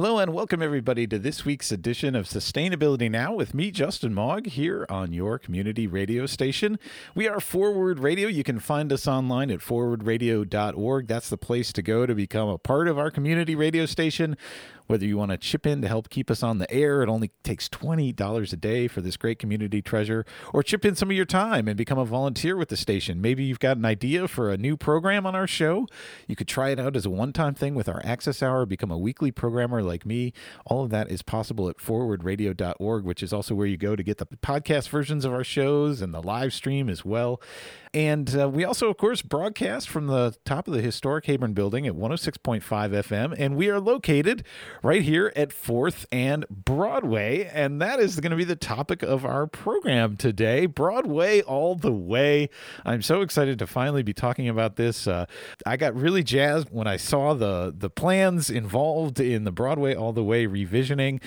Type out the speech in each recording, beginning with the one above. Hello and welcome everybody to this week's edition of Sustainability Now! With me, Justin Mog, here on your community radio station. We are Forward Radio. You can find us online at forwardradio.org. That's the place to go to become a part of our community radio station. Whether you want to chip in to help keep us on the air, it only takes $20 a day for this great community treasure, or chip in some of your time and become a volunteer with the station. Maybe you've got an idea for a new program on our show. You could try it out as a one-time thing with our Access Hour, become a weekly programmer like me. All of that is possible at forwardradio.org, which is also where you go to get the podcast versions of our shows and the live stream as well. And we also, of course, broadcast from the top of the historic Hayburn Building at 106.5 FM, and we are located right here at 4th and Broadway, and that is going to be the topic of our program today, Broadway all the way. I'm so excited to finally be talking about this. I got really jazzed when I saw the plans involved in the Broadway all the way revisioning.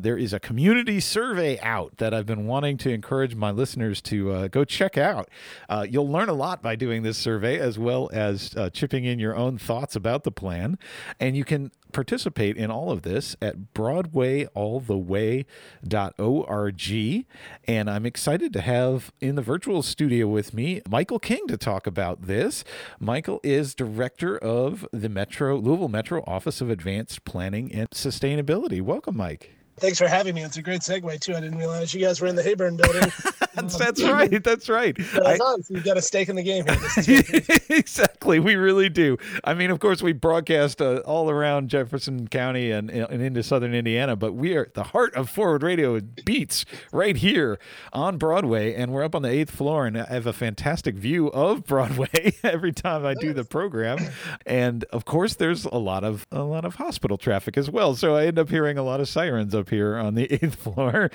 There is a community survey out that I've been wanting to encourage my listeners to go check out. You'll learn a lot by doing this survey, as well as chipping in your own thoughts about the plan, and you can participate in all of this at broadwayalltheway.org. And I'm excited to have in the virtual studio with me Michael King to talk about this. Michael is director of the Louisville Metro Office of Advanced Planning and Sustainability. Welcome, Mike. Thanks for having me. It's a great segue, too. I didn't realize you guys were in the Hayburn Building. That's right. You've got a stake in the game here. Exactly. We really do. I mean, of course, we broadcast all around Jefferson County and into southern Indiana, but we are the heart of Forward Radio beats right here on Broadway, and we're up on the 8th floor, and I have a fantastic view of Broadway every time I do the program. And, of course, there's a lot of hospital traffic as well, so I end up hearing a lot of sirens up here on the 8th floor,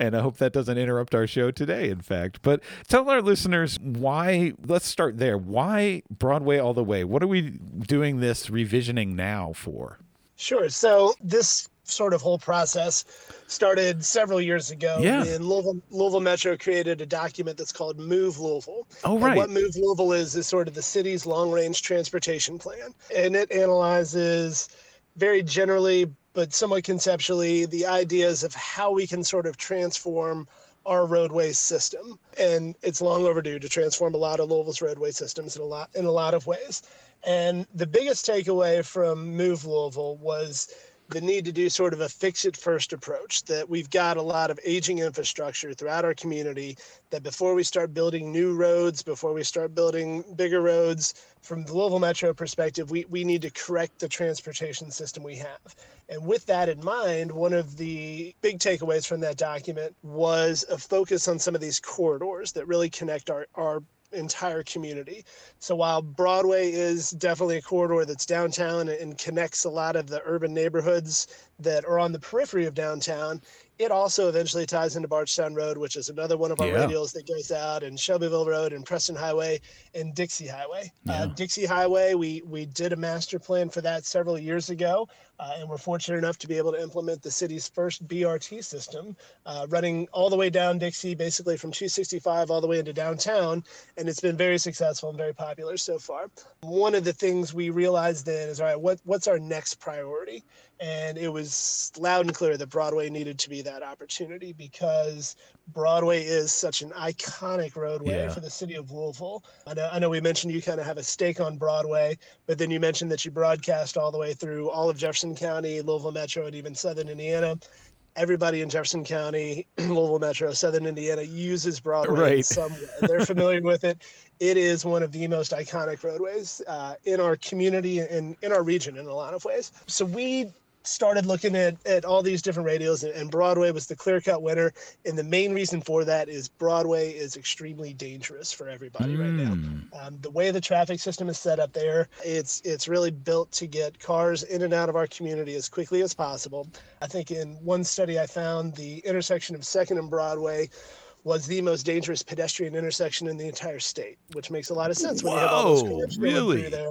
and I hope that doesn't interrupt our show today, in fact. But tell our listeners why. Let's start there. Why Broadway all the way? What are we doing this revisioning now for? Sure. So this sort of whole process started several years ago. Yeah. And Louisville Metro created a document that's called Move Louisville. Oh, right. And what Move Louisville is sort of the city's long-range transportation plan. And it analyzes very generally, but somewhat conceptually, the ideas of how we can sort of transform our roadway system. And it's long overdue to transform a lot of Louisville's roadway systems in a lot of ways. And the biggest takeaway from Move Louisville was the need to do sort of a fix it first approach, that we've got a lot of aging infrastructure throughout our community, that before we start building new roads, before we start building bigger roads, from the Louisville Metro perspective, we need to correct the transportation system we have. And with that in mind, one of the big takeaways from that document was a focus on some of these corridors that really connect our entire community. So while Broadway is definitely a corridor that's downtown and connects a lot of the urban neighborhoods that are on the periphery of downtown, it also eventually ties into Barchtown Road, which is another one of our radials that goes out, and Shelbyville Road and Preston Highway and Dixie Highway. Dixie Highway, we did a master plan for that several years ago, and we're fortunate enough to be able to implement the city's first BRT system, running all the way down Dixie, basically from 265 all the way into downtown, and it's been very successful and very popular so far. One of the things we realized then is, all right, what's our next priority? And it was loud and clear that Broadway needed to be that opportunity, because Broadway is such an iconic roadway for the city of Louisville. I know we mentioned you kind of have a stake on Broadway, but then you mentioned that you broadcast all the way through all of Jefferson County, Louisville Metro, and even southern Indiana. Everybody in Jefferson County, Louisville Metro, southern Indiana uses Broadway in some way. They're familiar with it. It is one of the most iconic roadways in our community and in our region in a lot of ways. So we started looking at all these different radios, and Broadway was the clear-cut winner. And the main reason for that is Broadway is extremely dangerous for everybody right now. The way the traffic system is set up there, it's really built to get cars in and out of our community as quickly as possible. I think in one study I found the intersection of 2nd and Broadway was the most dangerous pedestrian intersection in the entire state, which makes a lot of sense when you have all those cars going through there.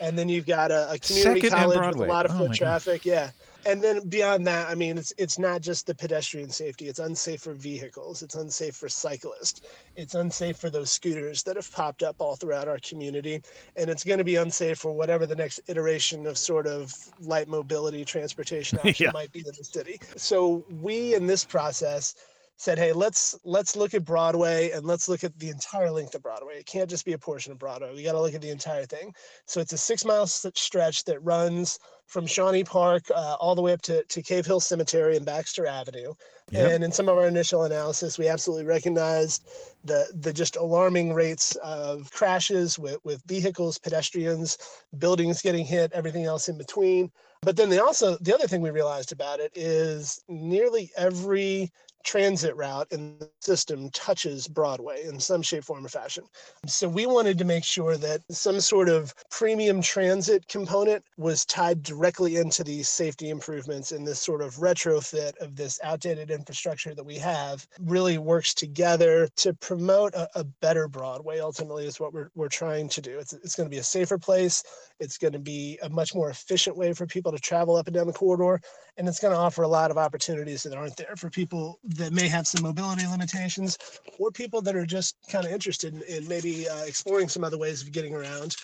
And then you've got a community college with a lot of foot traffic. Yeah. And then beyond that, I mean, it's not just the pedestrian safety. It's unsafe for vehicles. It's unsafe for cyclists. It's unsafe for those scooters that have popped up all throughout our community. And it's going to be unsafe for whatever the next iteration of sort of light mobility transportation option might be in the city. So we, in this process, said, hey, let's look at Broadway and let's look at the entire length of Broadway. It can't just be a portion of Broadway. We got to look at the entire thing. So it's a 6-mile stretch that runs from Shawnee Park all the way up to Cave Hill Cemetery and Baxter Avenue. Yep. And in some of our initial analysis, we absolutely recognized the just alarming rates of crashes with vehicles, pedestrians, buildings getting hit, everything else in between. But then the other thing we realized about it is nearly every transit route in the system touches Broadway in some shape, form, or fashion. So we wanted to make sure that some sort of premium transit component was tied directly into these safety improvements, and this sort of retrofit of this outdated infrastructure that we have really works together to promote a better Broadway. Ultimately, is what we're trying to do. It's going to be a safer place. It's going to be a much more efficient way for people to travel up and down the corridor, and it's going to offer a lot of opportunities that aren't there for people that may have some mobility limitations, or people that are just kind of interested in maybe exploring some other ways of getting around,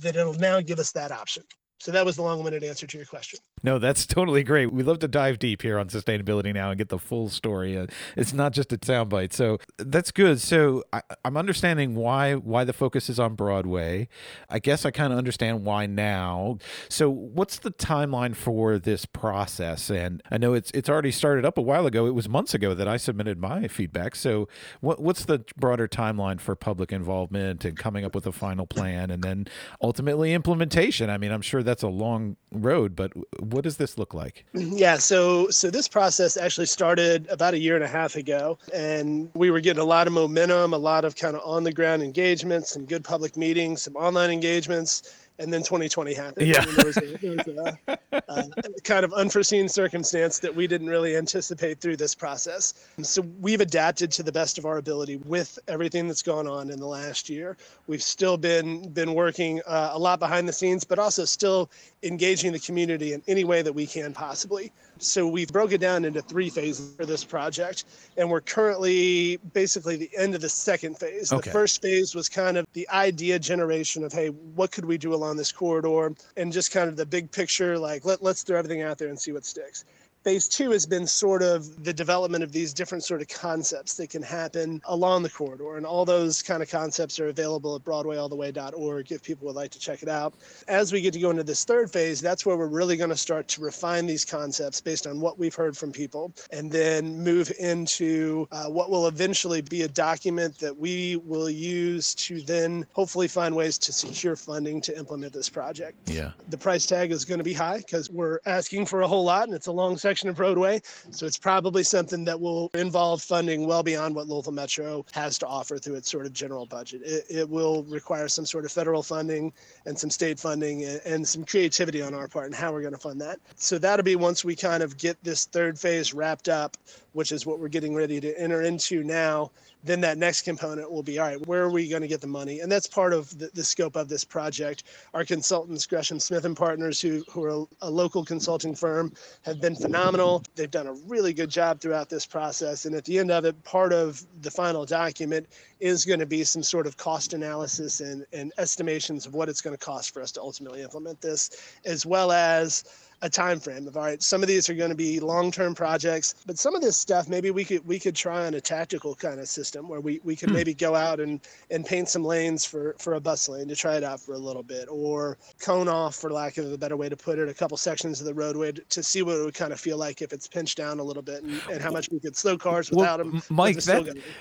that it'll now give us that option. So that was the long-winded answer to your question. No, that's totally great. We love to dive deep here on Sustainability Now! And get the full story. It's not just a soundbite. So that's good. So I'm understanding why the focus is on Broadway. I guess I kind of understand why now. So what's the timeline for this process? And I know it's already started up a while ago. It was months ago that I submitted my feedback. So what's the broader timeline for public involvement and coming up with a final plan and then ultimately implementation? I mean, I'm sure that's a long road, but what does this look like? Yeah, so this process actually started about 1.5 years ago, and we were getting a lot of momentum, a lot of kind of on the ground engagements, some good public meetings, some online engagements. And then 2020 happened. Yeah. There was a kind of unforeseen circumstance that we didn't really anticipate through this process. So we've adapted to the best of our ability with everything that's gone on in the last year. We've still been working a lot behind the scenes, but also still engaging the community in any way that we can possibly. So we've broken it down into 3 phases for this project, and we're currently basically the end of the second phase. Okay. The first phase was kind of the idea generation of, hey, what could we do along this corridor, and just kind of the big picture, like let's throw everything out there and see what sticks. Phase 2 has been sort of the development of these different sort of concepts that can happen along the corridor. And all those kind of concepts are available at broadwayalltheway.org if people would like to check it out. As we get to go into this third phase, that's where we're really going to start to refine these concepts based on what we've heard from people, and then move into what will eventually be a document that we will use to then hopefully find ways to secure funding to implement this project. Yeah. The price tag is going to be high because we're asking for a whole lot, and it's a long section of Broadway, so it's probably something that will involve funding well beyond what Louisville Metro has to offer through its sort of general budget. It will require some sort of federal funding and some state funding and some creativity on our part and how we're going to fund that. So that'll be once we kind of get this third phase wrapped up, which is what we're getting ready to enter into now. Then that next component will be, all right, where are we going to get the money? And that's part of the scope of this project. Our consultants, Gresham Smith and Partners, who are a local consulting firm, have been phenomenal. They've done a really good job throughout this process. And at the end of it, part of the final document is going to be some sort of cost analysis and estimations of what it's going to cost for us to ultimately implement this, as well as a time frame of, all right, some of these are going to be long-term projects, but some of this stuff maybe we could try on a tactical kind of system where we could maybe go out and paint some lanes for a bus lane to try it out for a little bit, or cone off, for lack of a better way to put it, a couple sections of the roadway to see what it would kind of feel like if it's pinched down a little bit, and how much we could slow cars without them. Mike,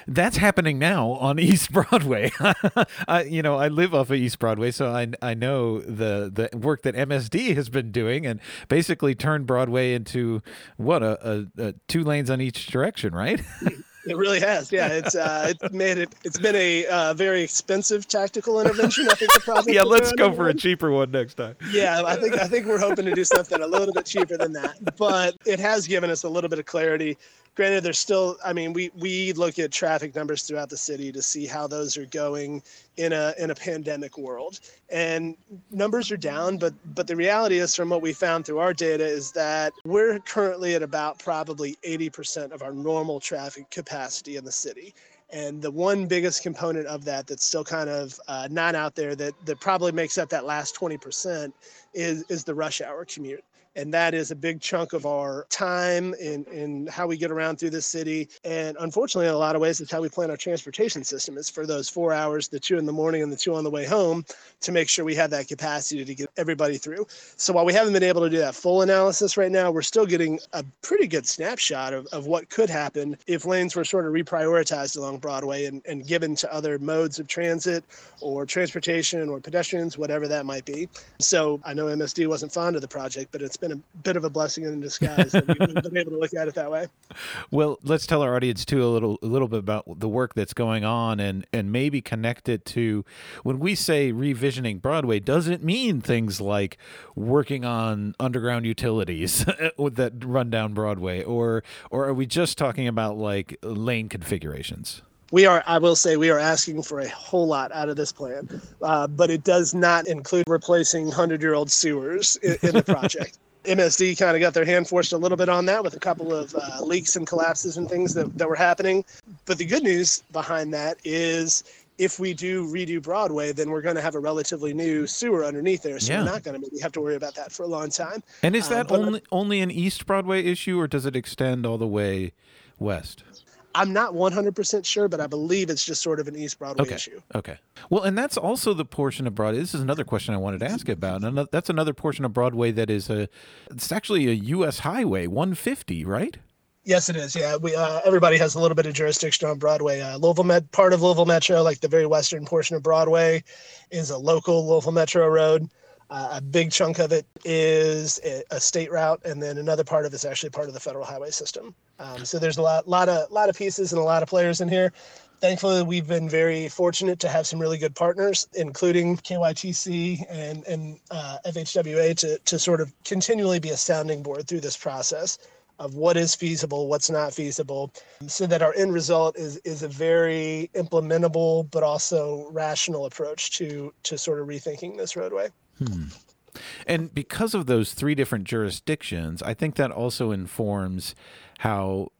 that's happening now on East Broadway. I live off of East Broadway, so I know the work that MSD has been doing, and basically turned Broadway into a 2 lanes on each direction, right? It really has. Yeah, it's been a very expensive tactical intervention. I think the project. Yeah, let's go for a cheaper one next time. Yeah, I think we're hoping to do something a little bit cheaper than that, but it has given us a little bit of clarity Granted, there's still, I mean, we look at traffic numbers throughout the city to see how those are going in a pandemic world. And numbers are down, but the reality is, from what we found through our data, is that we're currently at about probably 80% of our normal traffic capacity in the city. And the one biggest component of that that's still kind of not out there, that probably makes up that last 20%, is the rush hour commute. And that is a big chunk of our time in how we get around through the city. And unfortunately, in a lot of ways, it's how we plan our transportation system. It's for those 4 hours, the 2 in the morning and the 2 on the way home, to make sure we have that capacity to get everybody through. So while we haven't been able to do that full analysis right now, we're still getting a pretty good snapshot of what could happen if lanes were sort of reprioritized along Broadway and given to other modes of transit or transportation or pedestrians, whatever that might be. So I know MSD wasn't fond of the project, but it's been a bit of a blessing in disguise that we've been able to look at it that way. Well, let's tell our audience too a little bit about the work that's going on and maybe connect it to, when we say revisioning Broadway, doesn't it mean things like working on underground utilities that run down Broadway, or are we just talking about like lane configurations? I will say we are asking for a whole lot out of this plan, but it does not include replacing 100-year-old sewers in the project. MSD kind of got their hand forced a little bit on that with a couple of leaks and collapses and things that were happening. But the good news behind that is, if we do redo Broadway, then we're going to have a relatively new sewer underneath there. So yeah. We're not going to maybe have to worry about that for a long time. And is that only an East Broadway issue, or does it extend all the way west? I'm not 100% sure, but I believe it's just sort of an East Broadway issue. Okay. Well, and that's also the portion of Broadway. This is another question I wanted to ask about. And that's another portion of Broadway that is it's actually a U.S. Highway 150, right? Yes, it is. Yeah, we everybody has a little bit of jurisdiction on Broadway. Part of Louisville Metro, like the very western portion of Broadway, is a local Louisville Metro road. A big chunk of it is a state route, and then another part of it's actually part of the federal highway system. So there's a lot of pieces and a lot of players in here. Thankfully, we've been very fortunate to have some really good partners, including KYTC and FHWA, to sort of continually be a sounding board through this process of what is feasible, what's not feasible, so that our end result is a very implementable but also rational approach to sort of rethinking this roadway. And because of those 3 different jurisdictions, I think that also informs how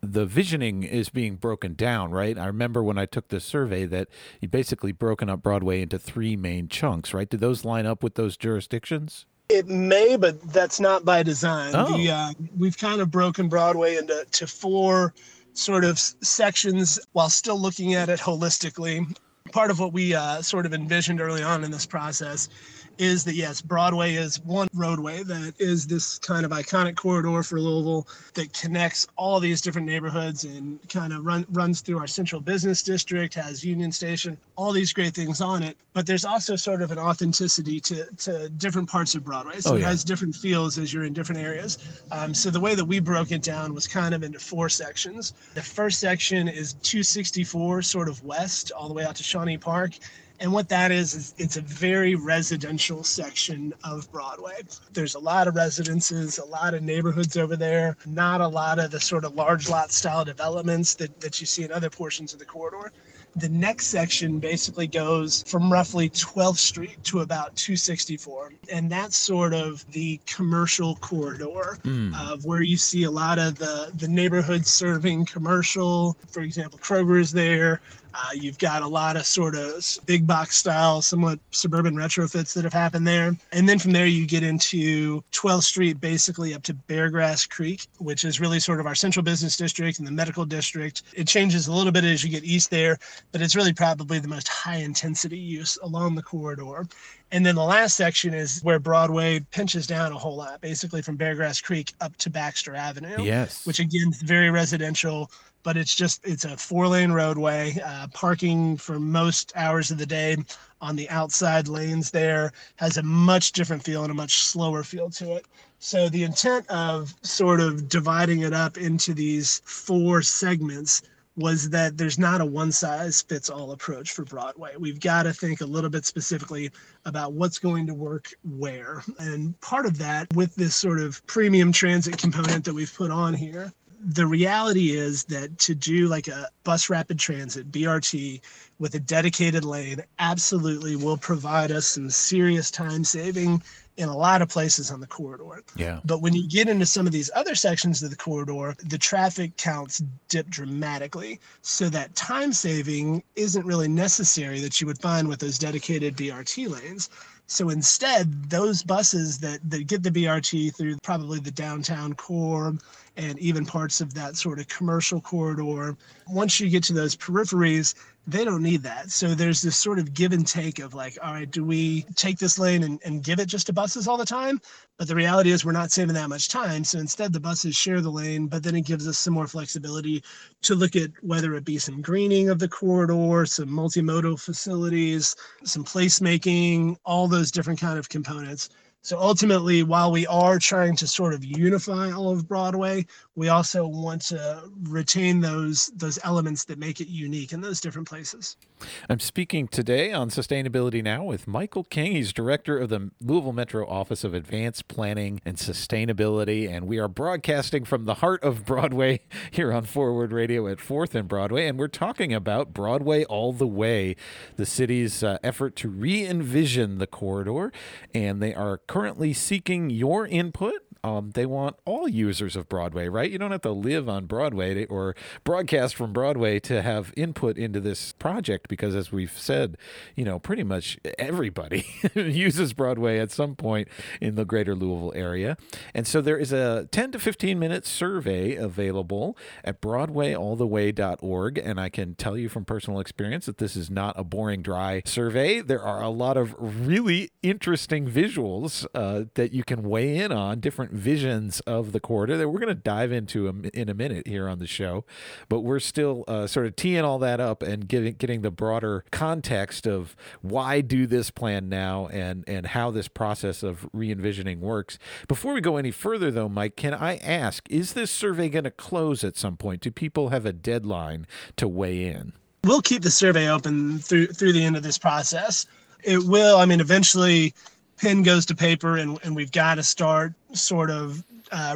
the visioning is being broken down, right? I remember when I took this survey that you basically broken up Broadway into 3 main chunks, right? Do those line up with those jurisdictions? It may, but that's not by design. Oh. We've kind of broken Broadway into 4 sort of sections while still looking at it holistically. Part of what we sort of envisioned early on in this process is that, yes, Broadway is one roadway that is this kind of iconic corridor for Louisville that connects all these different neighborhoods and kind of runs through our central business district, has Union Station, all these great things on it. But there's also sort of an authenticity to different parts of Broadway. So it has different feels as you're in different areas. So the way that we broke it down was kind of into 4 sections. The first section is 264 sort of west all the way out to Shawnee Park. And what that is it's a very residential section of Broadway. There's a lot of residences, a lot of neighborhoods over there, not a lot of the sort of large lot style developments that you see in other portions of the corridor. The next section basically goes from roughly 12th Street to about 264. And that's sort of the commercial corridor of where you see a lot of the neighborhood serving commercial. For example, Kroger's there. You've got a lot of sort of big box style, somewhat suburban retrofits that have happened there. And then from there, you get into 12th Street, basically up to Beargrass Creek, which is really sort of our central business district and the medical district. It changes a little bit as you get east there, but it's really probably the most high intensity use along the corridor. And then the last section is where Broadway pinches down a whole lot, basically from Beargrass Creek up to Baxter Avenue, which again is very residential, but it's a 4-lane roadway, parking for most hours of the day on the outside lanes there, has a much different feel and a much slower feel to it. So the intent of sort of dividing it up into these 4 segments was that there's not a one-size-fits-all approach for Broadway. We've got to think a little bit specifically about what's going to work where. And part of that, with this sort of premium transit component that we've put on here, the reality is that to do like a bus rapid transit, BRT, with a dedicated lane absolutely will provide us some serious time saving in a lot of places on the corridor. Yeah. But when you get into some of these other sections of the corridor, the traffic counts dip dramatically. So that time saving isn't really necessary that you would find with those dedicated BRT lanes. So instead, those buses that get the BRT through probably the downtown core and even parts of that sort of commercial corridor, once you get to those peripheries, they don't need that. So there's this sort of give and take of like, all right, do we take this lane and give it just to buses all the time? But the reality is we're not saving that much time. So instead, the buses share the lane, but then it gives us some more flexibility to look at whether it be some greening of the corridor, some multimodal facilities, some placemaking, all those different kind of components. So ultimately, while we are trying to sort of unify all of Broadway, we also want to retain those elements that make it unique in those different places. I'm speaking today on Sustainability Now! With Michael King. He's director of the Louisville Metro Office of Advanced Planning and Sustainability, and we are broadcasting from the heart of Broadway here on Forward Radio at 4th and Broadway, and we're talking about Broadway All the Way, the city's effort to re-envision the corridor, and they are currently seeking your input. They want all users of Broadway, right? You don't have to live on Broadway or broadcast from Broadway to have input into this project because, as we've said, pretty much everybody uses Broadway at some point in the greater Louisville area. And so there is a 10 to 15-minute survey available at BroadwayAllTheWay.org. And I can tell you from personal experience that this is not a boring, dry survey. There are a lot of really interesting visuals that you can weigh in on, different visions of the corridor that we're going to dive into in a minute here on the show, but we're still sort of teeing all that up and getting the broader context of why do this plan now and how this process of re-envisioning works. Before we go any further, though, Mike, can I ask, is this survey going to close at some point? Do people have a deadline to weigh in? We'll keep the survey open through the end of this process. It will, eventually pen goes to paper and we've got to start sort of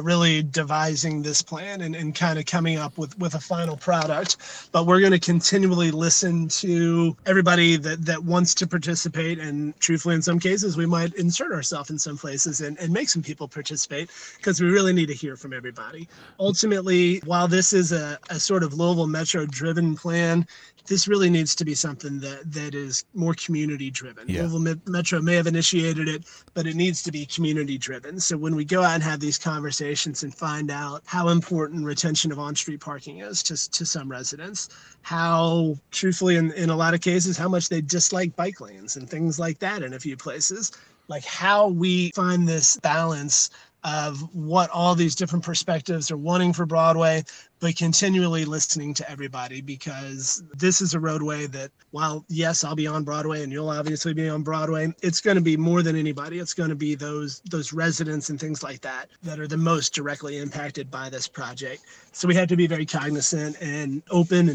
really devising this plan and kind of coming up with a final product. But we're going to continually listen to everybody that wants to participate. And truthfully, in some cases, we might insert ourselves in some places and make some people participate because we really need to hear from everybody. Ultimately, while this is a sort of Louisville Metro-driven plan, this really needs to be something that is more community-driven. Yeah. Louisville Metro may have initiated it, but it needs to be community-driven. So when we go out and have these conversations and find out how important retention of on-street parking is to some residents, how, truthfully, in a lot of cases, how much they dislike bike lanes and things like that in a few places, like how we find this balance of what all these different perspectives are wanting for Broadway, but continually listening to everybody, because this is a roadway that, while yes, I'll be on Broadway and you'll obviously be on Broadway, it's going to be more than anybody. It's going to be those residents and things like that are the most directly impacted by this project. So we have to be very cognizant and open,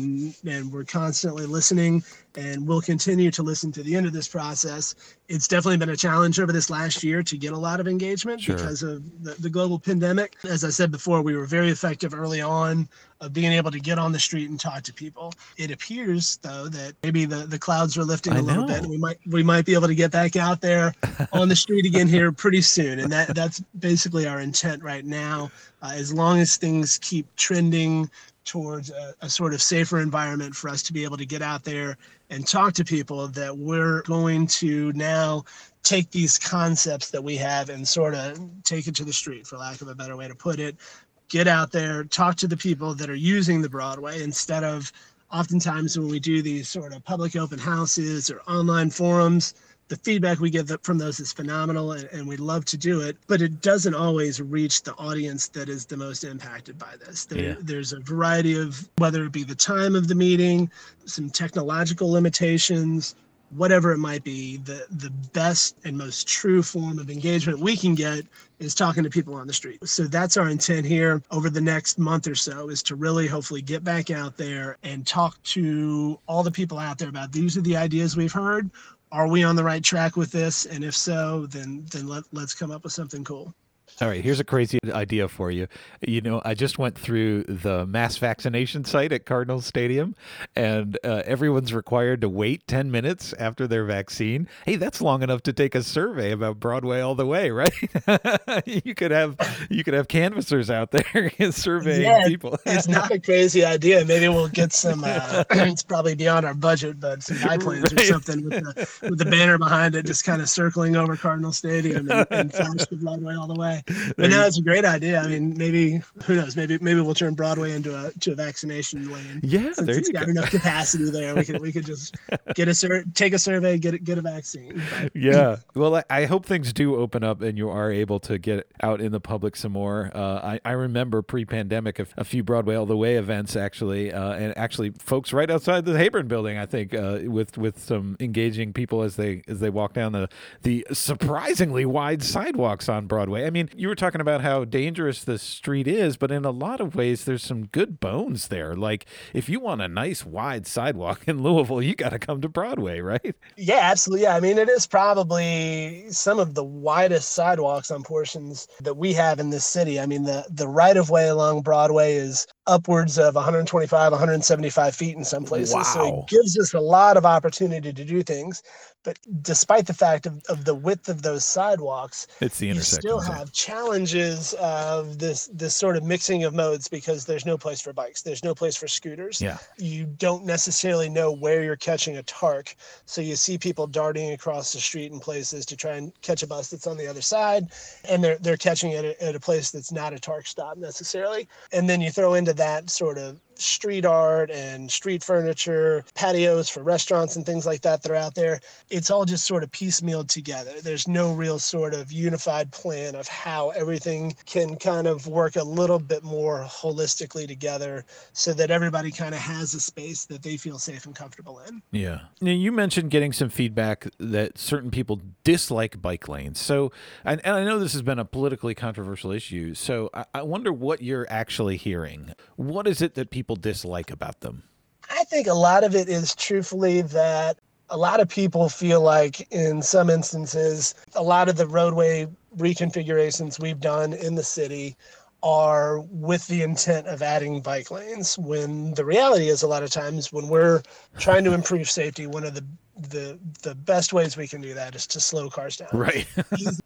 and we're constantly listening, and we'll continue to listen to the end of this process. It's definitely been a challenge over this last year to get a lot of engagement because of the global pandemic. As I said before, we were very effective early on of being able to get on the street and talk to people. It appears, though, that maybe the clouds are lifting a little bit, and we might be able to get back out there on the street again here pretty soon. And that's basically our intent right now. As long as things keep trending towards a sort of safer environment for us to be able to get out there and talk to people, that we're going to now take these concepts that we have and sort of take it to the street, for lack of a better way to put it. Get out there, talk to the people that are using the Broadway, instead of oftentimes when we do these sort of public open houses or online forums, the feedback we get from those is phenomenal, and we love to do it, but it doesn't always reach the audience that is the most impacted by this. There's a variety of, whether it be the time of the meeting, some technological limitations, whatever it might be, the best and most true form of engagement we can get is talking to people on the street. So that's our intent here over the next month or so, is to really hopefully get back out there and talk to all the people out there about, these are the ideas we've heard. Are we on the right track with this? And if so, then let's come up with something cool. All right, here's a crazy idea for you. You know, I just went through the mass vaccination site at Cardinals Stadium, and everyone's required to wait 10 minutes after their vaccine. Hey, that's long enough to take a survey about Broadway all the way, right? You could have canvassers out there surveying people. It's not a crazy idea. Maybe we'll get some. It's probably beyond our budget, but some high plans or something with the banner behind it, just kind of circling over Cardinals Stadium and flash the Broadway all the way. But no, it's a great idea. I mean, maybe, who knows? Maybe we'll turn Broadway into a vaccination lane. Yeah, since there you go. It's got enough capacity there. We could just take a survey, get a vaccine. But. Yeah. Well, I hope things do open up and you are able to get out in the public some more. I remember pre-pandemic a few Broadway All the Way events actually folks right outside the Hayburn Building, I think, with some engaging people as they walk down the surprisingly wide sidewalks on Broadway. I mean, you were talking about how dangerous the street is, but in a lot of ways, there's some good bones there. Like, if you want a nice wide sidewalk in Louisville, you got to come to Broadway, right? Yeah, absolutely. I mean, it is probably some of the widest sidewalks on portions that we have in this city. I mean, the right-of-way along Broadway is upwards of 125, 175 feet in some places. Wow. So it gives us a lot of opportunity to do things. But despite the fact of the width of those sidewalks, it's the intersection. You still have challenges of this sort of mixing of modes because there's no place for bikes. There's no place for scooters. Yeah. You don't necessarily know where you're catching a tarp. So you see people darting across the street in places to try and catch a bus that's on the other side. And they're catching it at a place that's not a tarp stop necessarily. And then you throw into that sort of street art and street furniture, patios for restaurants and things like that that are out there. It's all just sort of piecemealed together. There's no real sort of unified plan of how everything can kind of work a little bit more holistically together so that everybody kind of has a space that they feel safe and comfortable in. Yeah. Now, you mentioned getting some feedback that certain people dislike bike lanes. So, and I know this has been a politically controversial issue, so I wonder what you're actually hearing. What is it that people dislike about them? I think a lot of it is truthfully that a lot of people feel like in some instances, a lot of the roadway reconfigurations we've done in the city are with the intent of adding bike lanes, when the reality is a lot of times when we're trying to improve safety, one of the best ways we can do that is to slow cars down. Right.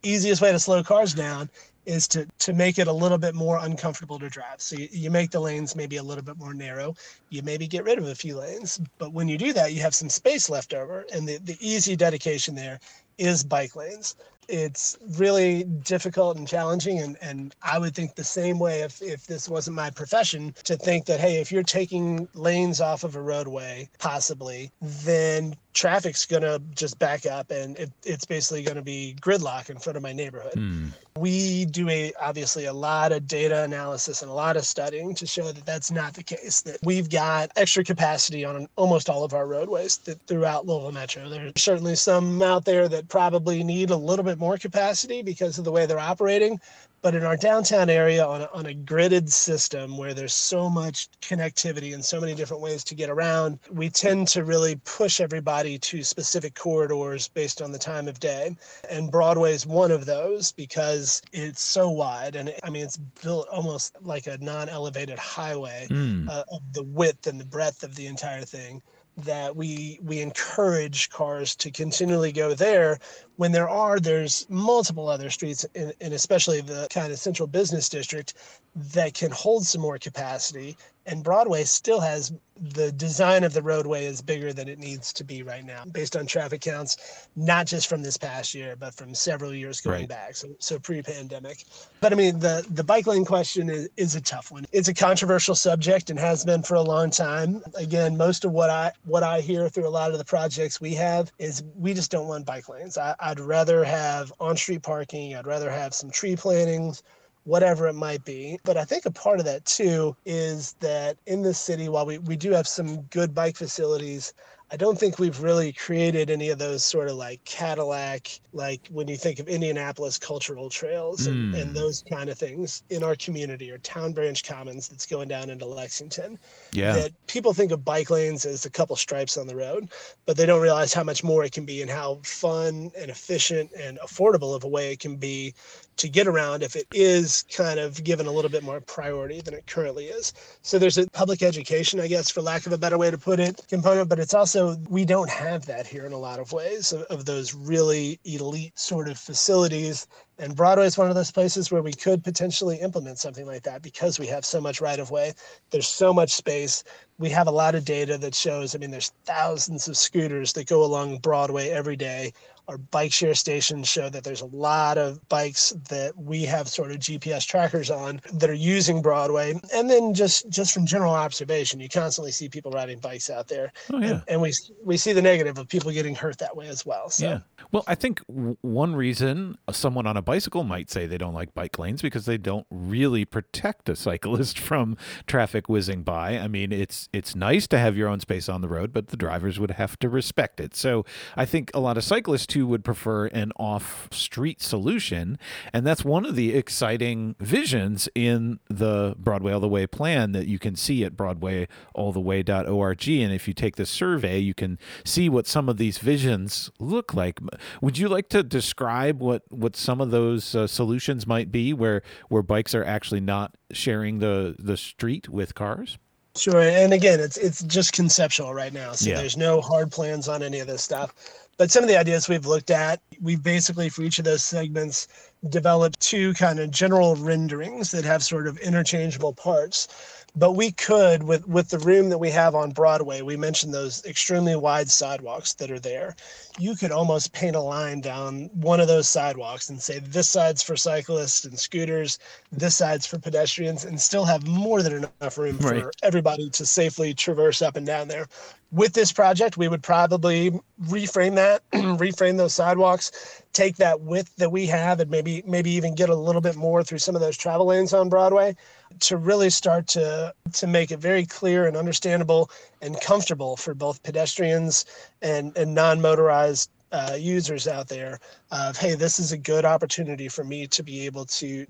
Easiest way to slow cars down is to make it a little bit more uncomfortable to drive. So you make the lanes maybe a little bit more narrow. You maybe get rid of a few lanes. But when you do that, you have some space left over. And the easy dedication there is bike lanes. It's really difficult and challenging. And I would think the same way if this wasn't my profession, to think that, hey, if you're taking lanes off of a roadway, possibly, then traffic's going to just back up and it's basically going to be gridlock in front of my neighborhood. Mm. We do obviously a lot of data analysis and a lot of studying to show that that's not the case, that we've got extra capacity on almost all of our roadways throughout Louisville Metro. There's certainly some out there that probably need a little bit more capacity because of the way they're operating. But in our downtown area on a gridded system where there's so much connectivity and so many different ways to get around, we tend to really push everybody to specific corridors based on the time of day. And Broadway is one of those because it's so wide. And I mean, it's built almost like a non-elevated highway of the width and the breadth of the entire thing, that we encourage cars to continually go there when there's multiple other streets, and especially the kind of central business district that can hold some more capacity. And Broadway still has, the design of the roadway is bigger than it needs to be right now, based on traffic counts, not just from this past year, but from several years going back, so pre-pandemic. But I mean, the bike lane question is a tough one. It's a controversial subject and has been for a long time. Again, most of what I hear through a lot of the projects we have is we just don't want bike lanes. I'd rather have on-street parking. I'd rather have some tree plantings, whatever it might be. But I think a part of that too is that in this city, while we do have some good bike facilities, I don't think we've really created any of those sort of like Cadillac, like when you think of Indianapolis cultural trails and those kind of things in our community, or Town Branch Commons that's going down into Lexington. Yeah. That people think of bike lanes as a couple stripes on the road, but they don't realize how much more it can be and how fun and efficient and affordable of a way it can be to get around if it is kind of given a little bit more priority than it currently is. So there's a public education, I guess, for lack of a better way to put it, component, but it's also, we don't have that here in a lot of ways of those really elite sort of facilities. And Broadway is one of those places where we could potentially implement something like that because we have so much right of way. There's so much space. We have a lot of data that shows, I mean, there's thousands of scooters that go along Broadway every day. Our bike share stations show that there's a lot of bikes that we have sort of GPS trackers on that are using Broadway. And then just from general observation, you constantly see people riding bikes out there. Oh, yeah. And we see the negative of people getting hurt that way as well. So. Yeah. Well, I think one reason someone on a bicycle might say they don't like bike lanes because they don't really protect a cyclist from traffic whizzing by. I mean, it's nice to have your own space on the road, but the drivers would have to respect it. So I think a lot of cyclists who would prefer an off-street solution. And that's one of the exciting visions in the Broadway All the Way plan that you can see at broadwayalltheway.org. And if you take the survey, you can see what some of these visions look like. Would you like to describe what some of those solutions might be where bikes are actually not sharing the street with cars? Sure. And again, it's just conceptual right now. So There's no hard plans on any of this stuff. But some of the ideas we've looked at, we've basically, for each of those segments, developed two kind of general renderings that have sort of interchangeable parts. But we could, with the room that we have on Broadway, we mentioned those extremely wide sidewalks that are there. You could almost paint a line down one of those sidewalks and say, this side's for cyclists and scooters, this side's for pedestrians, and still have more than enough room for everybody to safely traverse up and down there. With this project, we would probably reframe that, reframe those sidewalks, take that width that we have and maybe even get a little bit more through some of those travel lanes on Broadway to really start to make it very clear and understandable and comfortable for both pedestrians and non-motorized users out there of, hey, this is a good opportunity for me to be able to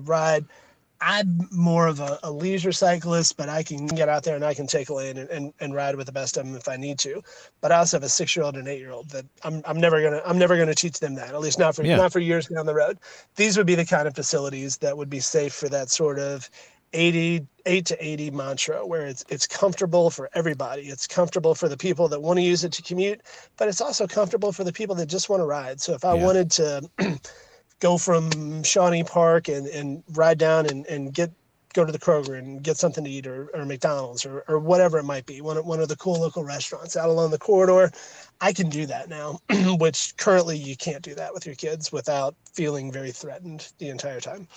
ride. I'm more of a leisure cyclist, but I can get out there and I can take a lane and ride with the best of them if I need to. But I also have a 6-year-old and 8-year-old that I'm never gonna teach them that, at least not for years down the road. These would be the kind of facilities that would be safe for that sort of 8 to 80 mantra, where it's comfortable for everybody. It's comfortable for the people that want to use it to commute, but it's also comfortable for the people that just want to ride. So if I wanted to go from Shawnee Park and ride down and go to the Kroger and get something to eat or McDonald's or whatever it might be, one of the cool local restaurants out along the corridor, I can do that now, which currently you can't do that with your kids without feeling very threatened the entire time.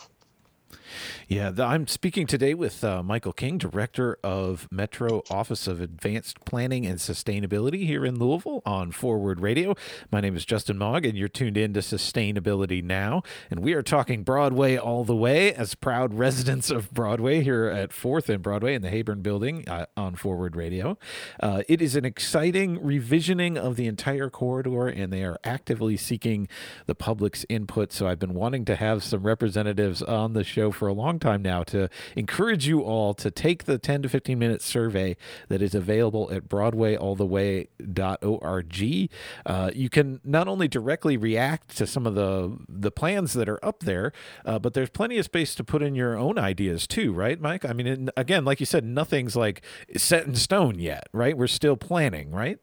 Yeah, I'm speaking today with Michael King, Director of Metro Office of Advanced Planning and Sustainability here in Louisville on Forward Radio. My name is Justin Mog, and you're tuned in to Sustainability Now. And we are talking Broadway all the way as proud residents of Broadway here at 4th and Broadway in the Hayburn Building on Forward Radio. It is an exciting revisioning of the entire corridor, and they are actively seeking the public's input. So I've been wanting to have some representatives on the show for a long time now to encourage you all to take the 10 to 15 minute survey that is available at broadwayalltheway.org. You can not only directly react to some of the plans that are up there, but there's plenty of space to put in your own ideas too, right, Mike? I mean, again, like you said, nothing's like set in stone yet, right? We're still planning, right?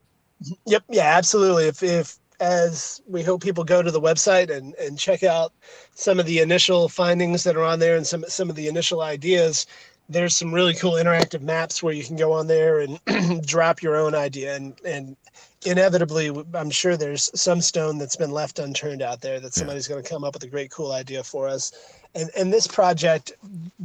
Yep. Yeah, absolutely. If as we hope people go to the website and check out some of the initial findings that are on there and some of the initial ideas, there's some really cool interactive maps where you can go on there and drop your own idea. And inevitably, I'm sure there's some stone that's been left unturned out there that somebody's going to come up with a great, cool idea for us. And this project,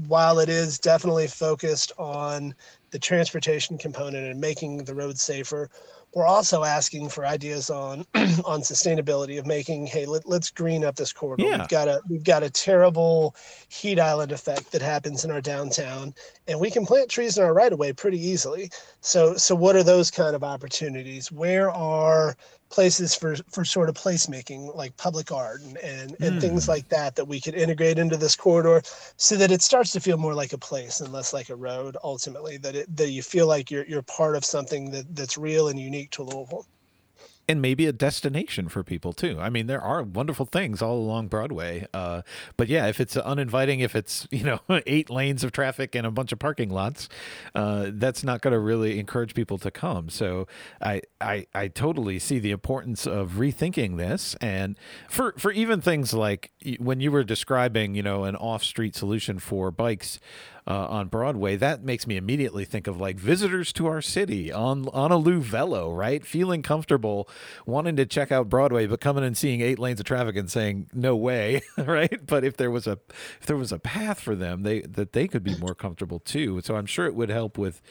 while it is definitely focused on the transportation component and making the roads safer, we're also asking for ideas on sustainability of making, hey, let's green up this corridor. Yeah. We've got a terrible heat island effect that happens in our downtown, and we can plant trees in our right of way pretty easily. So what are those kind of opportunities? Where are places for sort of placemaking, like public art and things like that we could integrate into this corridor so that it starts to feel more like a place and less like a road, ultimately, that you feel like you're part of something that's real and unique to Louisville. and maybe a destination for people too. I mean, there are wonderful things all along Broadway. But yeah, if it's uninviting, if it's, you know, 8 lanes of traffic and a bunch of parking lots, that's not going to really encourage people to come. So I totally see the importance of rethinking this. And for even things like when you were describing, you know, an off-street solution for bikes, on Broadway, that makes me immediately think of like visitors to our city on a Louvello, right? Feeling comfortable, wanting to check out Broadway, but coming and seeing 8 lanes of traffic and saying, no way, right? But if there was a path for them, they could be more comfortable too. So I'm sure it would help with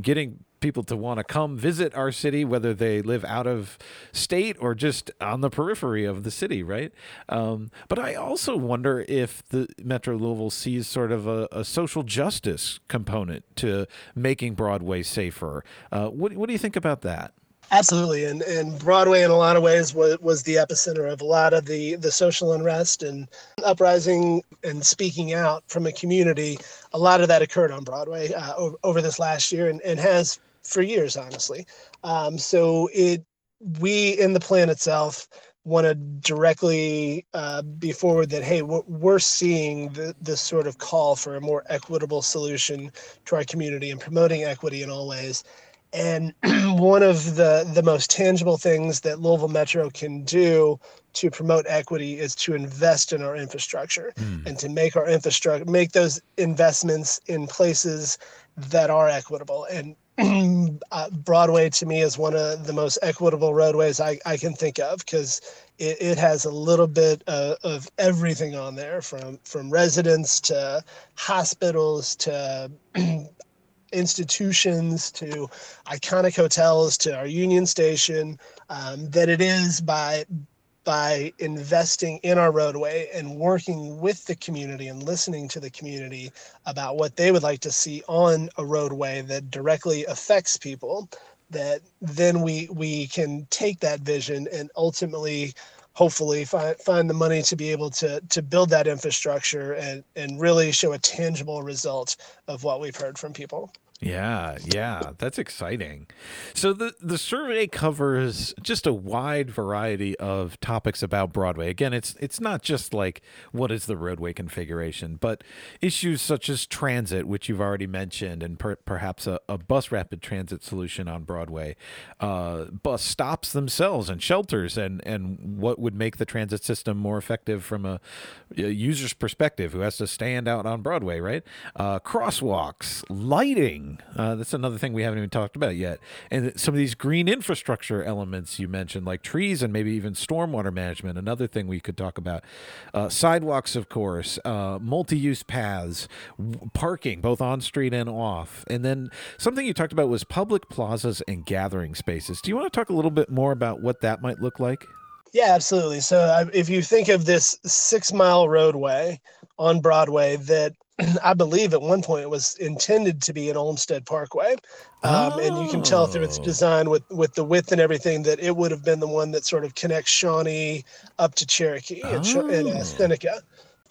getting people to want to come visit our city, whether they live out of state or just on the periphery of the city, right? But I also wonder if the Metro Louisville sees sort of a social justice component to making Broadway safer. What do you think about that? Absolutely. And Broadway in a lot of ways was the epicenter of a lot of the social unrest and uprising and speaking out from a community. A lot of that occurred on Broadway over this last year and has for years, honestly. So we in the plan itself want to directly be forward that, hey, we're seeing this sort of call for a more equitable solution to our community and promoting equity in all ways. And one of the most tangible things that Louisville Metro can do to promote equity is to invest in our infrastructure and to make our infrastructure, make those investments in places that are equitable. And Broadway to me is one of the most equitable roadways I can think of, because it has a little bit of everything on there, from residents to hospitals to institutions to iconic hotels to our Union Station, that it is by investing in our roadway and working with the community and listening to the community about what they would like to see on a roadway that directly affects people, that then we can take that vision and ultimately hopefully find the money to be able to build that infrastructure and really show a tangible result of what we've heard from people. Yeah, that's exciting. So the survey covers just a wide variety of topics about Broadway. Again, it's not just like what is the roadway configuration, but issues such as transit, which you've already mentioned, and perhaps a bus rapid transit solution on Broadway, bus stops themselves and shelters, and what would make the transit system more effective from a user's perspective who has to stand out on Broadway, right? Crosswalks, lighting. That's another thing we haven't even talked about yet. And some of these green infrastructure elements you mentioned, like trees and maybe even stormwater management, another thing we could talk about. Sidewalks, of course, multi-use paths, parking, both on street and off. And then something you talked about was public plazas and gathering spaces. Do you want to talk a little bit more about what that might look like? Yeah, absolutely. So if you think of this 6-mile roadway on Broadway that I believe at one point it was intended to be an Olmsted Parkway. And you can tell through its design with the width and everything that it would have been the one that sort of connects Shawnee up to Cherokee and Seneca.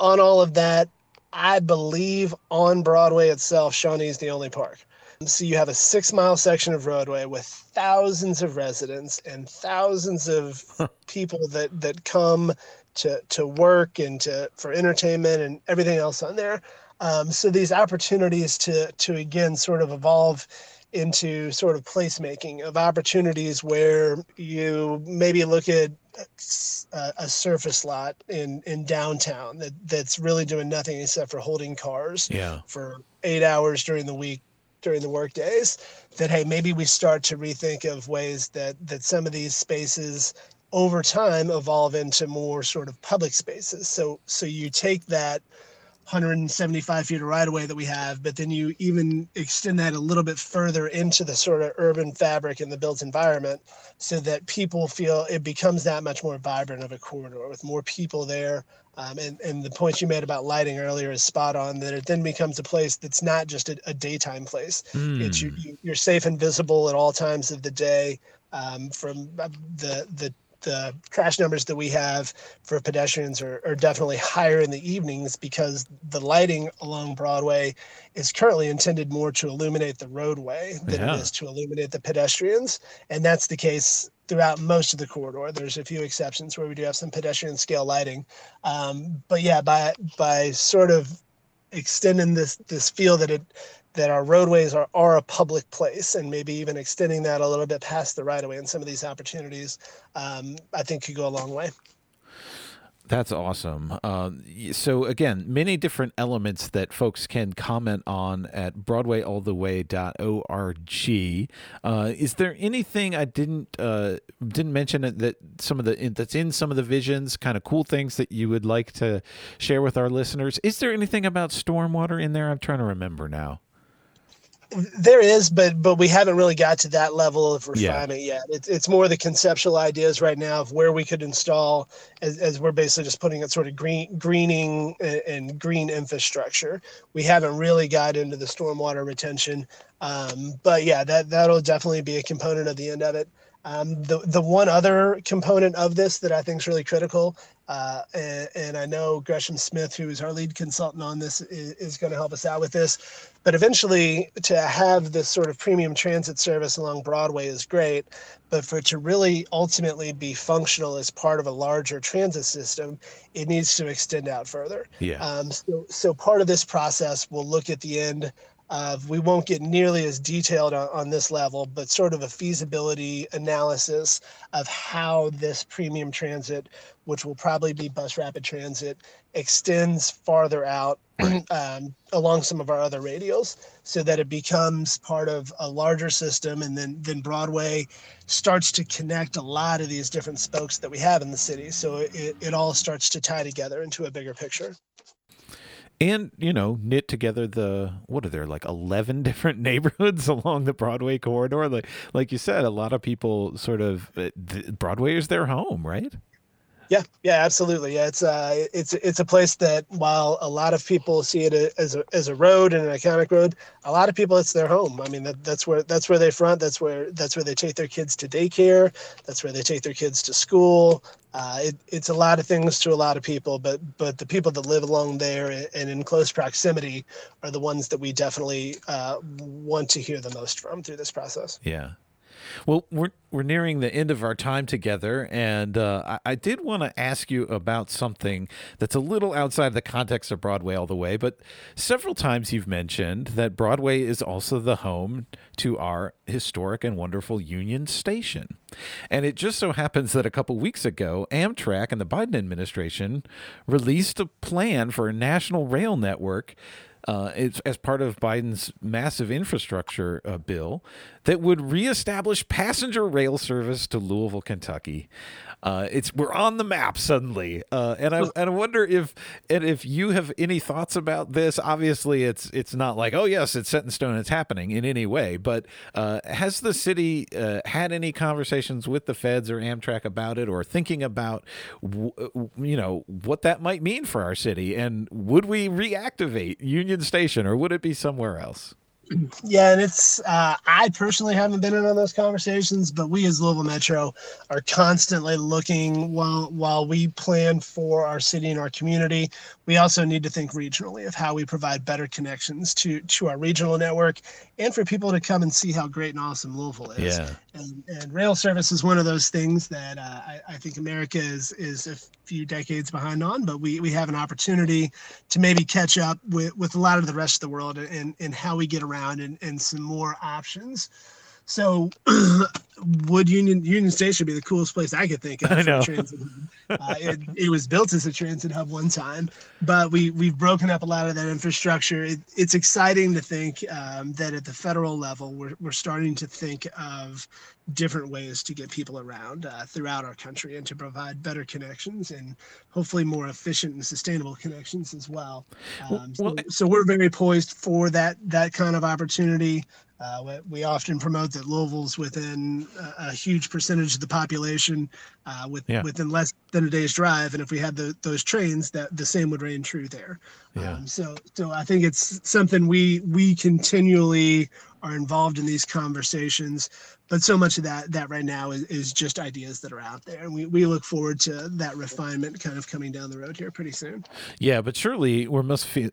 On all of that, I believe on Broadway itself, Shawnee is the only park. So you have a 6-mile section of roadway with thousands of residents and thousands of people that come to work and for entertainment and everything else on there. So these opportunities to again sort of evolve into sort of placemaking of opportunities where you maybe look at a surface lot in downtown that's really doing nothing except for holding cars for 8 hours during the week, during the work days, that, hey, maybe we start to rethink of ways that some of these spaces over time evolve into more sort of public spaces. So you take that 175 feet of right-of-way that we have, but then you even extend that a little bit further into the sort of urban fabric and the built environment so that people feel it becomes that much more vibrant of a corridor with more people there. And the point you made about lighting earlier is spot on, that it then becomes a place that's not just a daytime place. It's you're safe and visible at all times of the day, from the crash numbers that we have for pedestrians are definitely higher in the evenings because the lighting along Broadway is currently intended more to illuminate the roadway than it is to illuminate the pedestrians. And that's the case throughout most of the corridor. There's a few exceptions where we do have some pedestrian scale lighting. But yeah, by sort of extending this feel that our roadways are a public place, and maybe even extending that a little bit past the right of way and some of these opportunities, I think could go a long way. That's awesome. So again, many different elements that folks can comment on at broadwayalltheway.org. Is there anything I didn't mention that that's in some of the visions, kind of cool things that you would like to share with our listeners? Is there anything about stormwater in there? I'm trying to remember now. There is, but we haven't really got to that level of refinement yet. It's more the conceptual ideas right now of where we could install, as we're basically just putting it sort of greening and green infrastructure. We haven't really got into the stormwater retention, but yeah, that'll definitely be a component of the end of it. The one other component of this that I think is really critical, and I know Gresham Smith, who is our lead consultant on this, is going to help us out with this, but eventually to have this sort of premium transit service along Broadway is great, but for it to really ultimately be functional as part of a larger transit system, it needs to extend out further. Yeah. So part of this process, we'll look at the end. We won't get nearly as detailed on this level, but sort of a feasibility analysis of how this premium transit, which will probably be bus rapid transit, extends farther out along some of our other radials, so that it becomes part of a larger system. And then Broadway starts to connect a lot of these different spokes that we have in the city. So it all starts to tie together into a bigger picture. And, knit together what are there, like 11 different neighborhoods along the Broadway corridor? Like you said, a lot of people sort of, Broadway is their home, right? Yeah, absolutely. Yeah, it's a place that, while a lot of people see it as a road and an iconic road, a lot of people, it's their home. I mean, that's where they front. That's where they take their kids to daycare. That's where they take their kids to school. It's a lot of things to a lot of people, but the people that live along there and in close proximity are the ones that we definitely want to hear the most from through this process. Yeah. Well, we're nearing the end of our time together, and I did want to ask you about something that's a little outside the context of Broadway all the way, but several times you've mentioned that Broadway is also the home to our historic and wonderful Union Station. And it just so happens that a couple weeks ago, Amtrak and the Biden administration released a plan for a national rail network. It's as part of Biden's massive infrastructure bill that would reestablish passenger rail service to Louisville, Kentucky. We're on the map suddenly, and I wonder if you have any thoughts about this. Obviously, it's not like, oh yes, it's set in stone, it's happening in any way. But has the city had any conversations with the feds or Amtrak about it, or thinking about what that might mean for our city, and would we reactivate Union Station, or would it be somewhere else? Yeah, and it's I personally haven't been in on those conversations, but we as Louisville Metro are constantly looking. While we plan for our city and our community, we also need to think regionally of how we provide better connections to our regional network, and for people to come and see how great and awesome Louisville is. Yeah. And rail service is one of those things that I think America is a few decades behind on, but we have an opportunity to maybe catch up with a lot of the rest of the world and how we get around and some more options. So would Union Station be the coolest place I could think of? I know. It was built as a transit hub one time, but we've broken up a lot of that infrastructure. It's exciting to think that at the federal level, we're starting to think of different ways to get people around throughout our country, and to provide better connections, and hopefully more efficient and sustainable connections as well. So we're very poised for that kind of opportunity. We often promote that Louisville's within a huge percentage of the population, within less than a day's drive, and if we had those trains, that the same would reign true there. Yeah. So I think it's something we continually are involved in these conversations. But so much of that right now is just ideas that are out there. And we look forward to that refinement kind of coming down the road here pretty soon. Yeah, but surely we must feel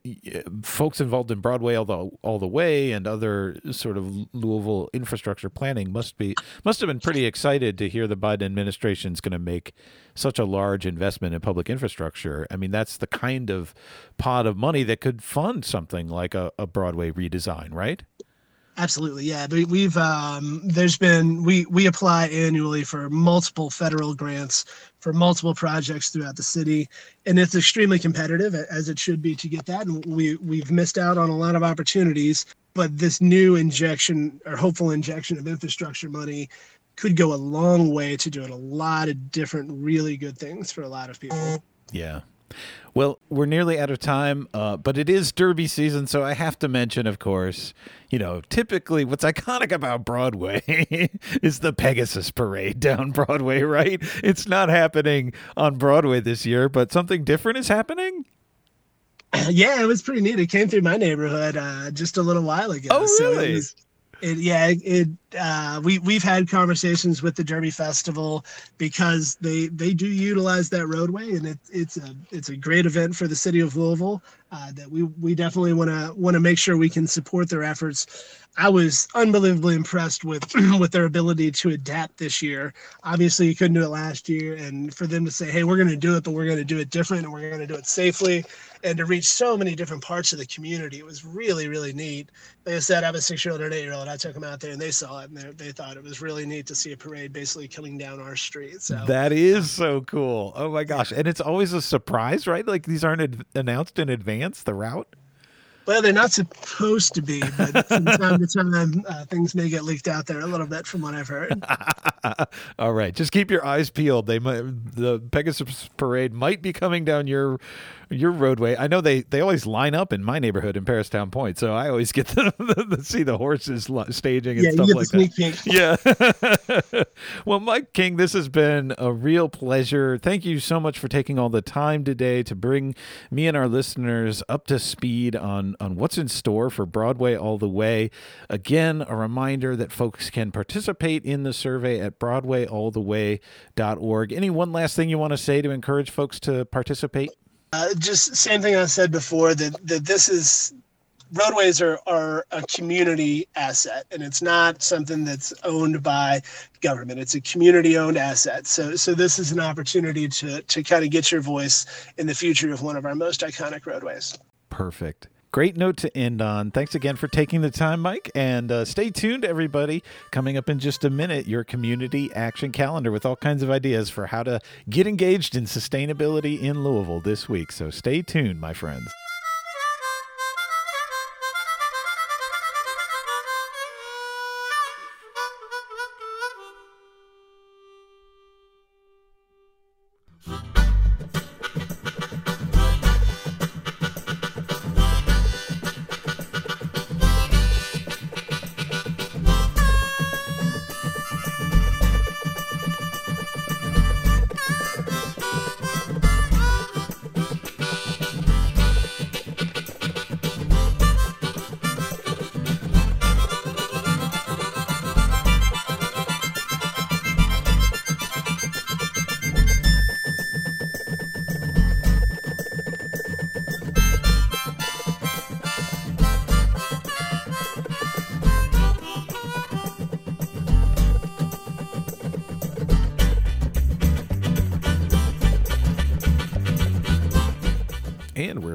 folks involved in Broadway all the way and other sort of Louisville infrastructure planning must have been pretty excited to hear the Biden administration's going to make such a large investment in public infrastructure. I mean, that's the kind of pot of money that could fund something like a Broadway redesign, right? Absolutely, yeah. But we've we apply annually for multiple federal grants for multiple projects throughout the city, and it's extremely competitive, as it should be, to get that. And we've missed out on a lot of opportunities, but this new injection or hopeful injection of infrastructure money could go a long way to doing a lot of different really good things for a lot of people. Yeah. Well, we're nearly out of time, but it is Derby season, so I have to mention, of course, typically what's iconic about Broadway is the Pegasus Parade down Broadway, right? It's not happening on Broadway this year, but something different is happening? Yeah, it was pretty neat. It came through my neighborhood just a little while ago. Oh, really? So we've had conversations with the Derby Festival because they do utilize that roadway, and it's a great event for the city of Louisville that we definitely want to make sure we can support their efforts. I was unbelievably impressed with their ability to adapt this year. Obviously, you couldn't do it last year, and for them to say, "Hey, we're going to do it, but we're going to do it different, and we're going to do it safely," and to reach so many different parts of the community, it was really, really neat. Like I said, I have a 6-year-old and an 8-year-old. I took them out there, and they saw it, and they thought it was really neat to see a parade basically coming down our street. So that is so cool. Oh my gosh! And it's always a surprise, right? Like these aren't announced in advance, the route. Well, they're not supposed to be, but from time to time, things may get leaked out there a little bit from what I've heard. All right. Just keep your eyes peeled. The Pegasus Parade might be coming down your roadway. I know they always line up in my neighborhood in Paristown Point, so I always get to see the horses staging and stuff like that. Yeah. Well, Mike King, this has been a real pleasure. Thank you so much for taking all the time today to bring me and our listeners up to speed on what's in store for Broadway all the way. Again, a reminder that folks can participate in the survey at broadwayalltheway.org. Any one last thing you want to say to encourage folks to participate? Just same thing I said before, that this is, roadways are a community asset, and it's not something that's owned by government. It's a community-owned asset. So this is an opportunity to kind of get your voice in the future of one of our most iconic roadways. Perfect. Great note to end on. Thanks again for taking the time, Mike. And stay tuned, everybody. Coming up in just a minute, your community action calendar with all kinds of ideas for how to get engaged in sustainability in Louisville this week. So stay tuned, my friends.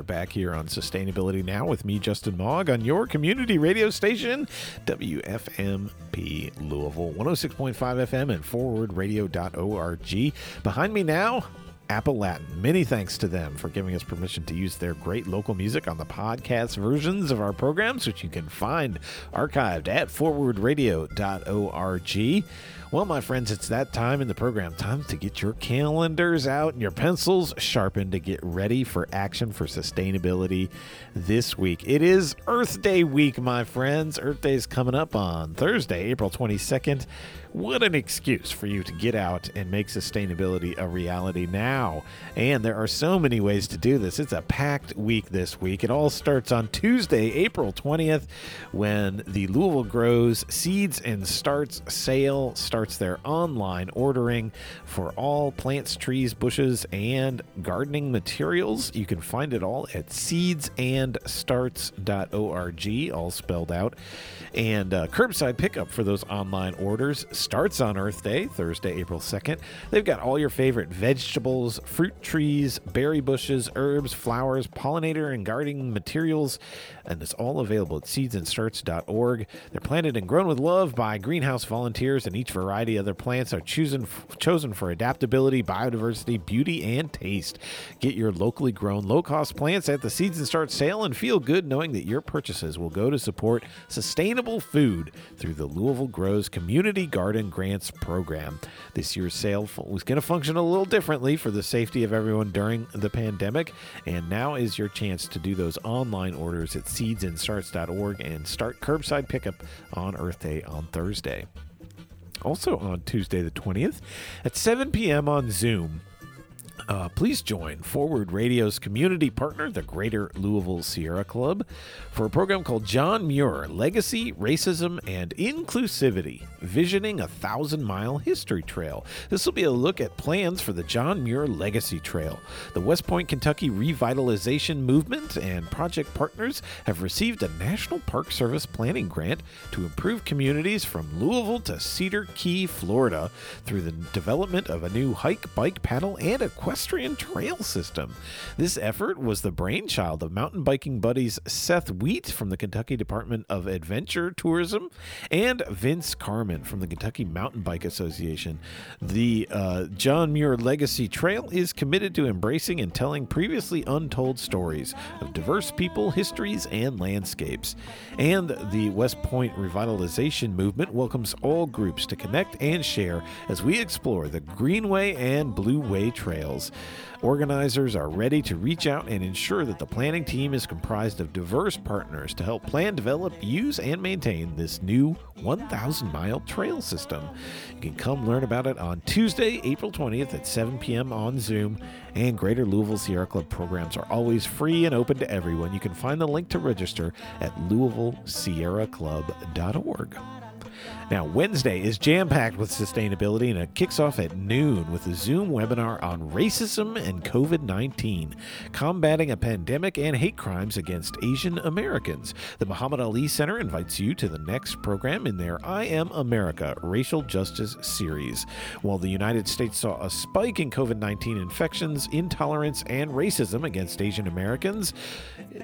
Back here on Sustainability Now with me, Justin Mog, on your community radio station, WFMP Louisville, 106.5 FM and forwardradio.org. Behind me now, Appalatin. Many thanks to them for giving us permission to use their great local music on the podcast versions of our programs, which you can find archived at forwardradio.org. Well, my friends, it's that time in the program. Time to get your calendars out and your pencils sharpened to get ready for action for sustainability this week. It is Earth Day week, my friends. Earth Day is coming up on Thursday, April 22nd. What an excuse for you to get out and make sustainability a reality now. Now. And there are so many ways to do this. It's a packed week this week. It all starts on Tuesday, April 20th, when the Louisville Grows Seeds and Starts sale starts their online ordering for all plants, trees, bushes, and gardening materials. You can find it all at seedsandstarts.org, all spelled out. And curbside pickup for those online orders starts on Earth Day, Thursday, April 2nd. They've got all your favorite vegetables, fruit trees, berry bushes, herbs, flowers, pollinator and gardening materials, and it's all available at seedsandstarts.org. They're planted and grown with love by greenhouse volunteers, and each variety of their plants are chosen for adaptability, biodiversity, beauty, and taste. Get your locally grown, low-cost plants at the Seeds and Starts sale and feel good knowing that your purchases will go to support sustainable food through the Louisville Grows Community Garden Grants Program. This year's sale was going to function a little differently for the safety of everyone during the pandemic, and now is your chance to do those online orders at seedsandstarts.org and start curbside pickup on Earth Day on Thursday. Also on Tuesday the 20th at 7 p.m. on Zoom, please join Forward Radio's community partner, the Greater Louisville Sierra Club, for a program called John Muir, Legacy, Racism, and Inclusivity, Visioning a 1,000-Mile History Trail. This will be a look at plans for the John Muir Legacy Trail. The West Point, Kentucky Revitalization Movement and project partners have received a National Park Service planning grant to improve communities from Louisville to Cedar Key, Florida, through the development of a new hike, bike, paddle, and equestrian trail system. This effort was the brainchild of mountain biking buddies Seth Wheat from the Kentucky Department of Adventure Tourism and Vince Carman from the Kentucky Mountain Bike Association. The John Muir Legacy Trail is committed to embracing and telling previously untold stories of diverse people, histories, and landscapes. And the West Point Revitalization Movement welcomes all groups to connect and share as we explore the Greenway and Blue Way trails. Organizers are ready to reach out and ensure that the planning team is comprised of diverse partners to help plan, develop, use, and maintain this new 1,000-mile trail system. You can come learn about it on Tuesday, April 20th at 7 p.m. on Zoom, and Greater Louisville Sierra Club programs are always free and open to everyone. You can find the link to register at LouisvilleSierraClub.org. Now, Wednesday is jam-packed with sustainability, and it kicks off at noon with a Zoom webinar on racism and COVID-19, combating a pandemic and hate crimes against Asian Americans. The Muhammad Ali Center invites you to the next program in their I Am America Racial Justice Series. While the United States saw a spike in COVID-19 infections, intolerance, and racism against Asian Americans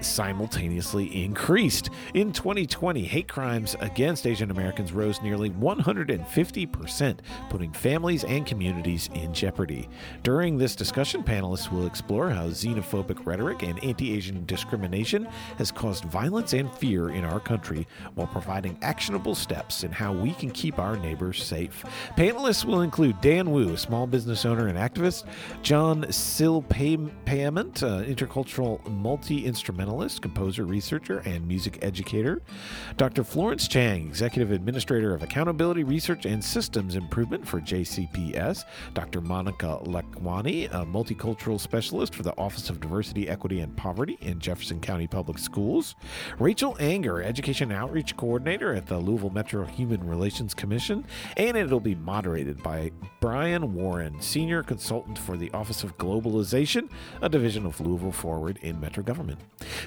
simultaneously increased. In 2020, hate crimes against Asian Americans rose nearly 150%, putting families and communities in jeopardy. During this discussion, panelists will explore how xenophobic rhetoric and anti-Asian discrimination has caused violence and fear in our country, while providing actionable steps in how we can keep our neighbors safe. Panelists will include Dan Wu, a small business owner and activist, John Silpayment, an intercultural multi-instrumentalist, composer, researcher, and music educator, Dr. Florence Chang, Executive Administrator of Accountability Research and Systems Improvement for JCPS, Dr. Monica Lakwani, a multicultural specialist for the Office of Diversity, Equity, and Poverty in Jefferson County Public Schools, Rachel Anger, Education and Outreach Coordinator at the Louisville Metro Human Relations Commission, and it'll be moderated by Brian Warren, Senior Consultant for the Office of Globalization, a division of Louisville Forward in Metro Government.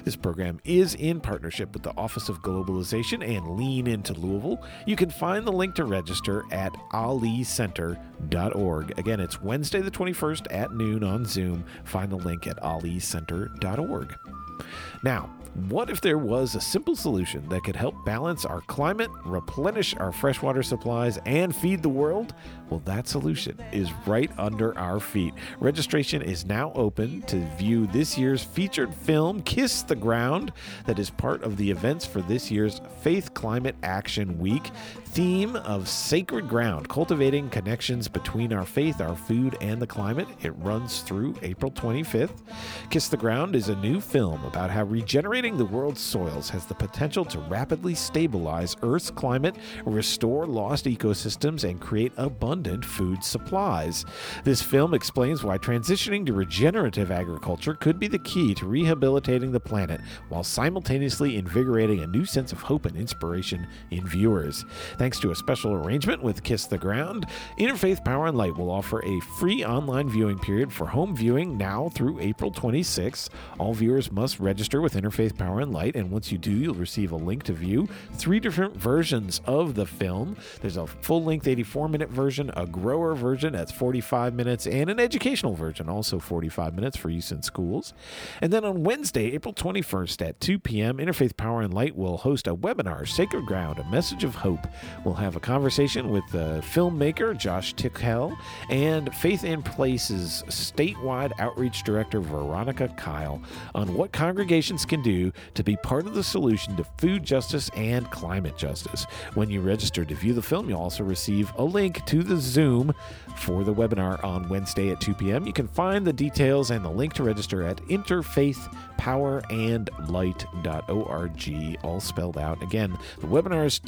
This program is in partnership with the Office of Globalization and Lean into Louisville. You can find the link to register at alicenter.org. Again, it's Wednesday the 21st at noon on Zoom. Find the link at alicenter.org. Now, what if there was a simple solution that could help balance our climate, replenish our freshwater supplies, and feed the world? Well, that solution is right under our feet. Registration is now open to view this year's featured film, Kiss the Ground, that is part of the events for this year's Faith Climate Action Week. Theme of Sacred Ground, Cultivating Connections Between Our Faith, Our Food, and the Climate. It runs through April 25th. Kiss the Ground is a new film about how regenerating the world's soils has the potential to rapidly stabilize Earth's climate, restore lost ecosystems, and create abundant food supplies. This film explains why transitioning to regenerative agriculture could be the key to rehabilitating the planet while simultaneously invigorating a new sense of hope and inspiration in viewers. Thanks to a special arrangement with Kiss the Ground, Interfaith Power and Light will offer a free online viewing period for home viewing now through April 26th. All viewers must register with Interfaith Power and Light, and once you do, you'll receive a link to view 3 different versions of the film. There's a full-length 84-minute version, a grower version that's 45 minutes, and an educational version, also 45 minutes for use in schools. And then on Wednesday, April 21st at 2 p.m., Interfaith Power and Light will host a webinar, Sacred Ground, A Message of Hope. We'll have a conversation with the filmmaker, Josh Tickell, and Faith in Place's statewide outreach director, Veronica Kyle, on what congregations can do to be part of the solution to food justice and climate justice. When you register to view the film, you'll also receive a link to the Zoom for the webinar on Wednesday at 2 p.m. You can find the details and the link to register at interfaithpowerandlight.org, all spelled out. Again, the webinar is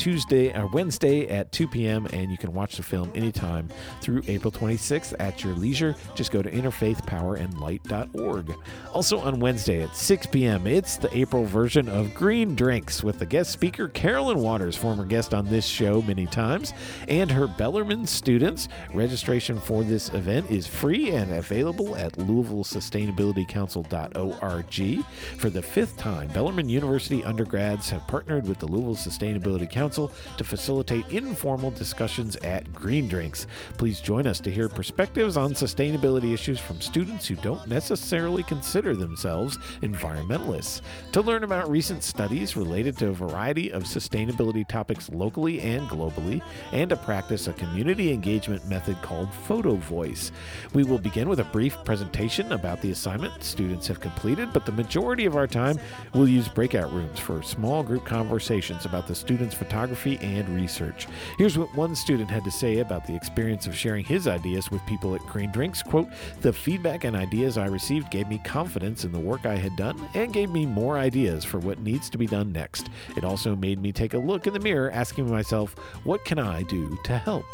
Wednesday at 2 p.m., and you can watch the film anytime through April 26th at your leisure. Just go to interfaithpowerandlight.org. Also on Wednesday at 6 p.m., it's the April version of Green Drinks with the guest speaker Carolyn Waters, former guest on this show many times, and her Bellarmine students. Registration for this event is free and available at LouisvilleSustainabilityCouncil.org. For the 5th time, Bellarmine University undergrads have partnered with the Louisville Sustainability Council to facilitate informal discussions at Green Drinks. Please join us to hear perspectives on sustainability issues from students who don't necessarily consider themselves environmentalists. To learn about recent studies related to a variety of sustainability topics locally and globally, and to practice a community engagement method called Photo Voice. We will begin with a brief presentation about the assignment students have completed, but the majority of our time we'll use breakout rooms for small group conversations about the students' photography and research. Here's what one student had to say about the experience of sharing his ideas with people at Green Drinks. Quote, "The feedback and ideas I received gave me confidence in the work I had done and gave me more ideas for what needs to be done next. It also made me take a look in the mirror, asking myself, what can I do to help?"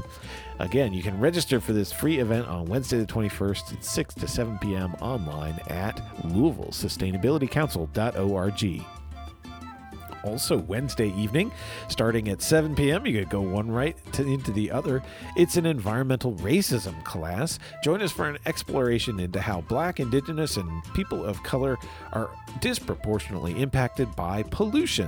Again, you can register for this free event on Wednesday the 21st at 6 to 7 p.m. online at LouisvilleSustainabilityCouncil.org. Also Wednesday evening, starting at 7 p.m., you could go one right into the other. It's an environmental racism class. Join us for an exploration into how Black, Indigenous, and people of color are disproportionately impacted by pollution.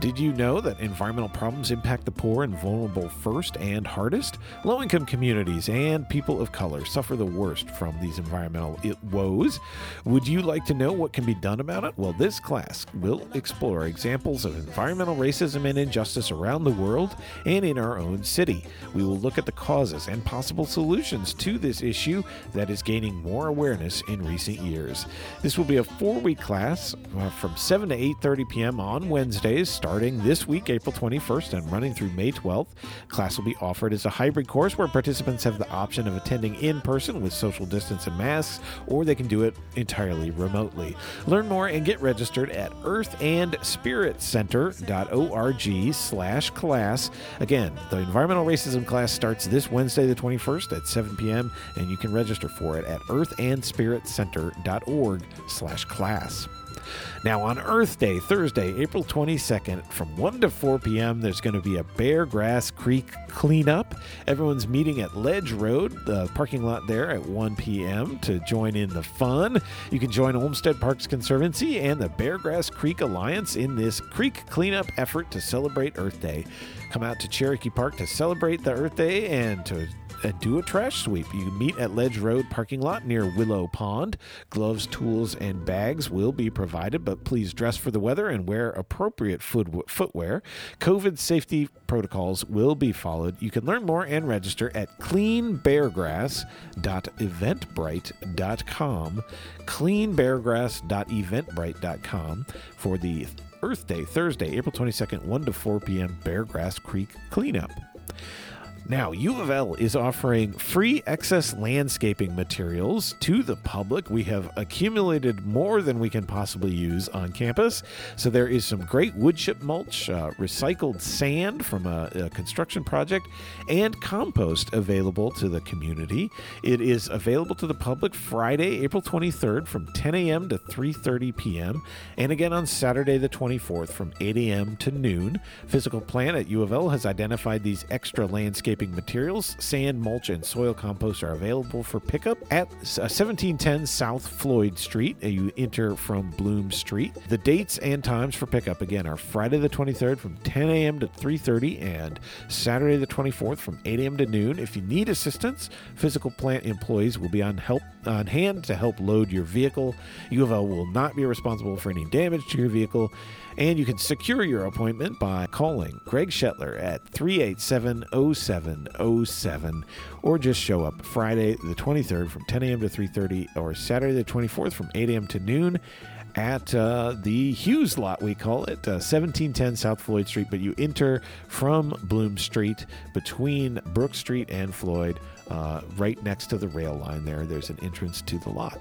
Did you know that environmental problems impact the poor and vulnerable first and hardest? Low-income communities and people of color suffer the worst from these environmental woes. Would you like to know what can be done about it? Well, this class will explore examples of environmental racism and injustice around the world and in our own city. We will look at the causes and possible solutions to this issue that is gaining more awareness in recent years. This will be a 4-week class from 7 to 8:30 p.m. on Wednesdays, starting this week, April 21st, and running through May 12th. Class will be offered as a hybrid course where participants have the option of attending in person with social distance and masks, or they can do it entirely remotely. Learn more and get registered at earthandspiritcenter.org/class. Again, the environmental racism class starts this Wednesday the 21st at 7 p.m. and you can register for it at earthandspiritcenter.org/class. Now on Earth Day, Thursday, April 22nd, from 1 to 4 p.m., there's going to be a Beargrass Creek cleanup. Everyone's meeting at Ledge Road, the parking lot there, at 1 p.m. to join in the fun. You can join Olmsted Parks Conservancy and the Beargrass Creek Alliance in this creek cleanup effort to celebrate Earth Day. Come out to Cherokee Park to celebrate the Earth Day and to do a trash sweep. You can meet at Ledge Road parking lot near Willow Pond. Gloves, tools, and bags will be provided, but please dress for the weather and wear appropriate footwear. COVID safety protocols will be followed. You can learn more and register at cleanbeargrass.eventbrite.com, cleanbeargrass.eventbrite.com, for the Earth Day, Thursday, April 22nd, 1 to 4 p.m. Beargrass Creek cleanup. Now, UofL is offering free excess landscaping materials to the public. We have accumulated more than we can possibly use on campus. So there is some great wood chip mulch, recycled sand from a construction project, and compost available to the community. It is available to the public Friday, April 23rd from 10 a.m. to 3:30 p.m. and again on Saturday the 24th from 8 a.m. to noon. Physical Plan at UofL has identified these extra landscaping materials. Sand, mulch, and soil compost are available for pickup at 1710 South Floyd Street. You enter from Bloom Street. The dates and times for pickup, again, are Friday the 23rd from 10 a.m. to 3:30 and Saturday the 24th from 8 a.m. to noon. If you need assistance, Physical Plant employees will be on hand to help load your vehicle. UofL will not be responsible for any damage to your vehicle. And you can secure your appointment by calling Greg Shetler at 387-0707 or just show up Friday the 23rd from 10 a.m. to 3:30 or Saturday the 24th from 8 a.m. to noon at the Hughes lot, we call it, 1710 South Floyd Street. But you enter from Bloom Street between Brook Street and Floyd, right next to the rail line there. There's an entrance to the lot.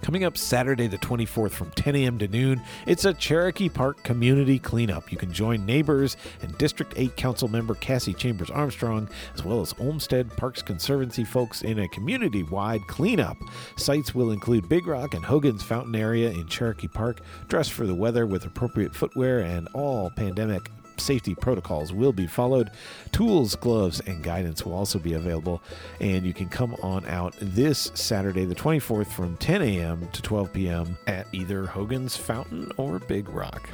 Coming up Saturday the 24th from 10 a.m. to noon, it's a Cherokee Park community cleanup. You can join neighbors and District 8 Council member Cassie Chambers Armstrong, as well as Olmsted Parks Conservancy folks in a community-wide cleanup. Sites will include Big Rock and Hogan's Fountain area in Cherokee Park. Dress for the weather with appropriate footwear and all pandemic safety protocols will be followed. Tools, gloves, and guidance will also be available. And you can come on out this Saturday, the 24th, from 10 a.m. to 12 p.m. at either Hogan's Fountain or Big Rock.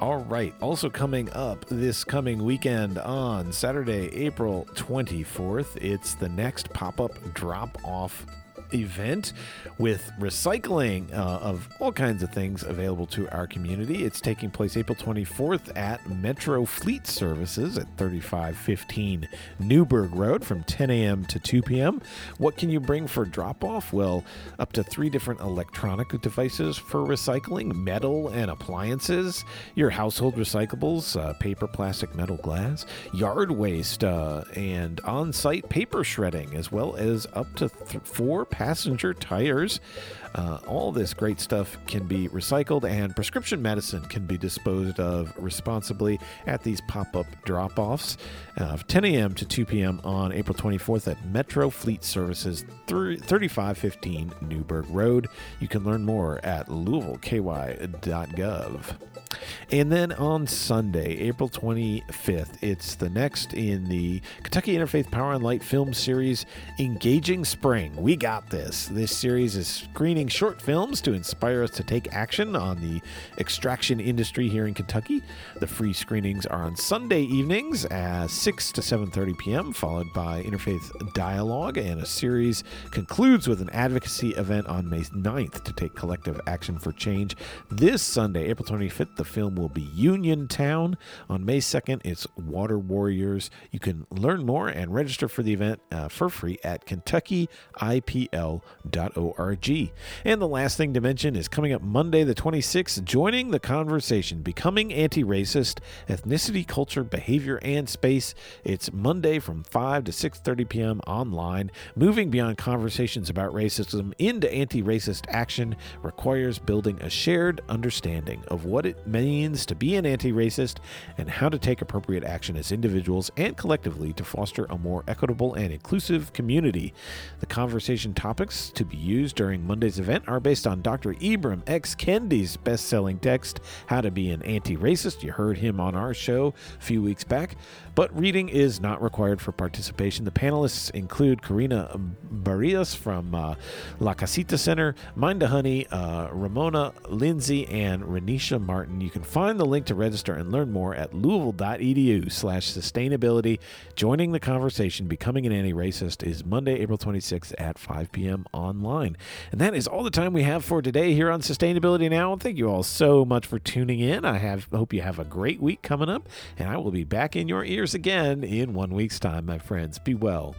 All right. Also coming up this coming weekend on Saturday, April 24th, it's the next pop-up drop-off event with recycling of all kinds of things available to our community. It's taking place April 24th at Metro Fleet Services at 3515 Newburgh Road from 10 a.m. to 2 p.m. What can you bring for drop-off? Well, up to 3 different electronic devices for recycling, metal and appliances, your household recyclables, paper, plastic, metal, glass, yard waste, and on-site paper shredding, as well as up to 4 passenger tires. All this great stuff can be recycled, and prescription medicine can be disposed of responsibly at these pop-up drop-offs of 10 a.m. to 2 p.m. on April 24th at Metro Fleet Services, 3515 Newburgh Road. You can learn more at LouisvilleKY.gov. And then on Sunday, April 25th, it's the next in the Kentucky Interfaith Power and Light film series, Engaging Spring. We got this. This series is screening short films to inspire us to take action on the extraction industry here in Kentucky. The free screenings are on Sunday evenings at 6 to 7:30 p.m., followed by Interfaith Dialogue, and a series concludes with an advocacy event on May 9th to take collective action for change. This Sunday, April 25th, the film will be Uniontown. On May 2nd, it's Water Warriors. You can learn more and register for the event for free at KentuckyIPL.org. And the last thing to mention is coming up Monday the 26th, joining the conversation, becoming anti-racist, ethnicity, culture, behavior, and space. It's Monday from 5 to 6:30 p.m. online. Moving beyond conversations about racism into anti-racist action requires building a shared understanding of what it means to be an anti-racist and how to take appropriate action as individuals and collectively to foster a more equitable and inclusive community. The conversation topics to be used during Monday's event are based on Dr. Ibram X. Kendi's best-selling text, How to Be an Anti-Racist. You heard him on our show a few weeks back, but reading is not required for participation. The panelists include Karina Barrios from La Casita Center, Mind to Honey, Ramona Lindsay, and Renisha Martin. You can find the link to register and learn more at louisville.edu/sustainability. Joining the conversation, becoming an anti-racist, is Monday, April 26th at 5 p.m. online. And that is all the time we have for today here on Sustainability Now. Thank you all so much for tuning in. I hope you have a great week coming up, and I will be back in your ears again in 1 week's time, my friends. Be well.